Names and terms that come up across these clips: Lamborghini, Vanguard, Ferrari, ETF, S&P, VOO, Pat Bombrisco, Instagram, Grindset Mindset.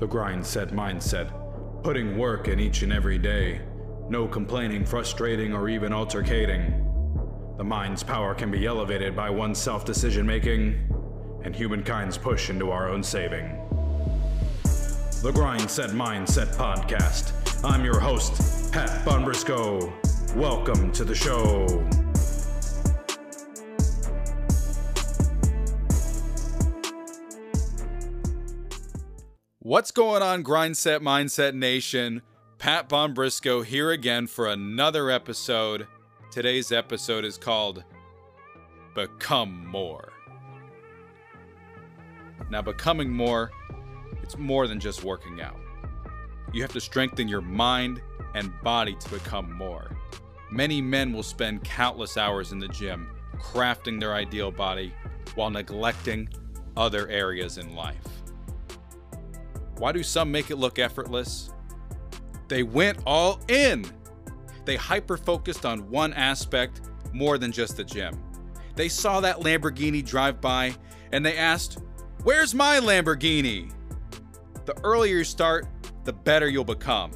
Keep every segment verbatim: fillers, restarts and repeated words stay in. The Grindset Mindset. Putting work in each and every day. No complaining, frustrating, or even altercating. The mind's power can be elevated by one's self-decision making and humankind's push into our own saving. The Grindset Mindset Podcast. I'm your host, Pat Bombrisco. Welcome to the show. What's going on, Grindset Mindset Nation? Pat Bombrisco here again for another episode. Today's episode is called Become More. Now, becoming more, it's more than just working out. You have to strengthen your mind and body to become more. Many men will spend countless hours in the gym crafting their ideal body while neglecting other areas in life. Why do some make it look effortless? They went all in. They hyper-focused on one aspect more than just the gym. They saw that Lamborghini drive by and they asked, "Where's my Lamborghini?" The earlier you start, the better you'll become.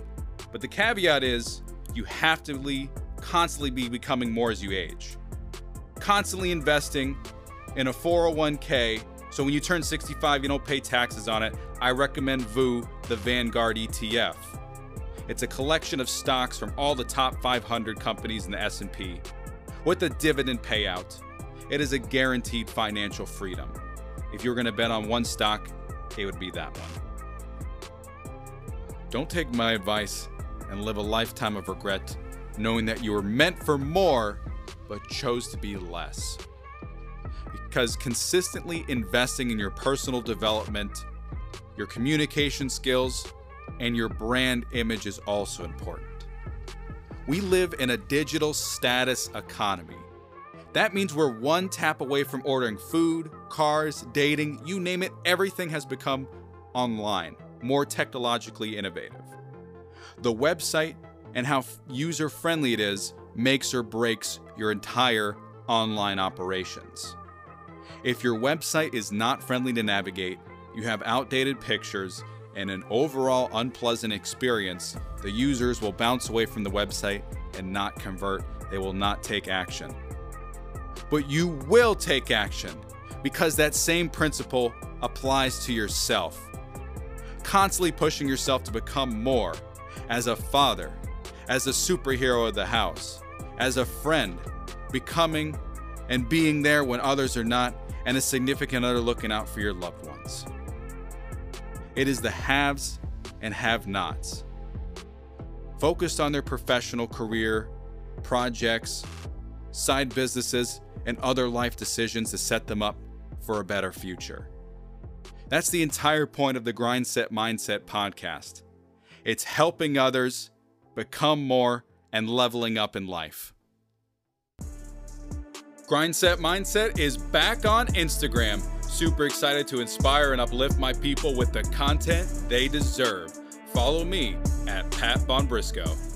But the caveat is you have to constantly be becoming more as you age. Constantly investing in a four oh one k. So when you turn sixty-five, you don't pay taxes on it. I recommend V O O, the Vanguard E T F. It's a collection of stocks from all the top five hundred companies in the S and P with a dividend payout. It is a guaranteed financial freedom. If you were gonna bet on one stock, it would be that one. Don't take my advice and live a lifetime of regret, knowing that you were meant for more, but chose to be less. Because consistently investing in your personal development, your communication skills, and your brand image is also important. We live in a digital status economy. That means we're one tap away from ordering food, cars, dating, you name it, everything has become online, more technologically innovative. The website and how user-friendly it is makes or breaks your entire online operations. If your website is not friendly to navigate, you have outdated pictures and an overall unpleasant experience, the users will bounce away from the website and not convert. They will not take action. But you will take action because that same principle applies to yourself. Constantly pushing yourself to become more as a father, as a superhero of the house, as a friend, becoming and being there when others are not, and a significant other looking out for your loved ones. It is the haves and have-nots, focused on their professional career, projects, side businesses, and other life decisions to set them up for a better future. That's the entire point of the Grindset Mindset Podcast. It's helping others become more and leveling up in life. Grindset Mindset is back on Instagram. Super excited to inspire and uplift my people with the content they deserve. Follow me at Pat Bombrisco.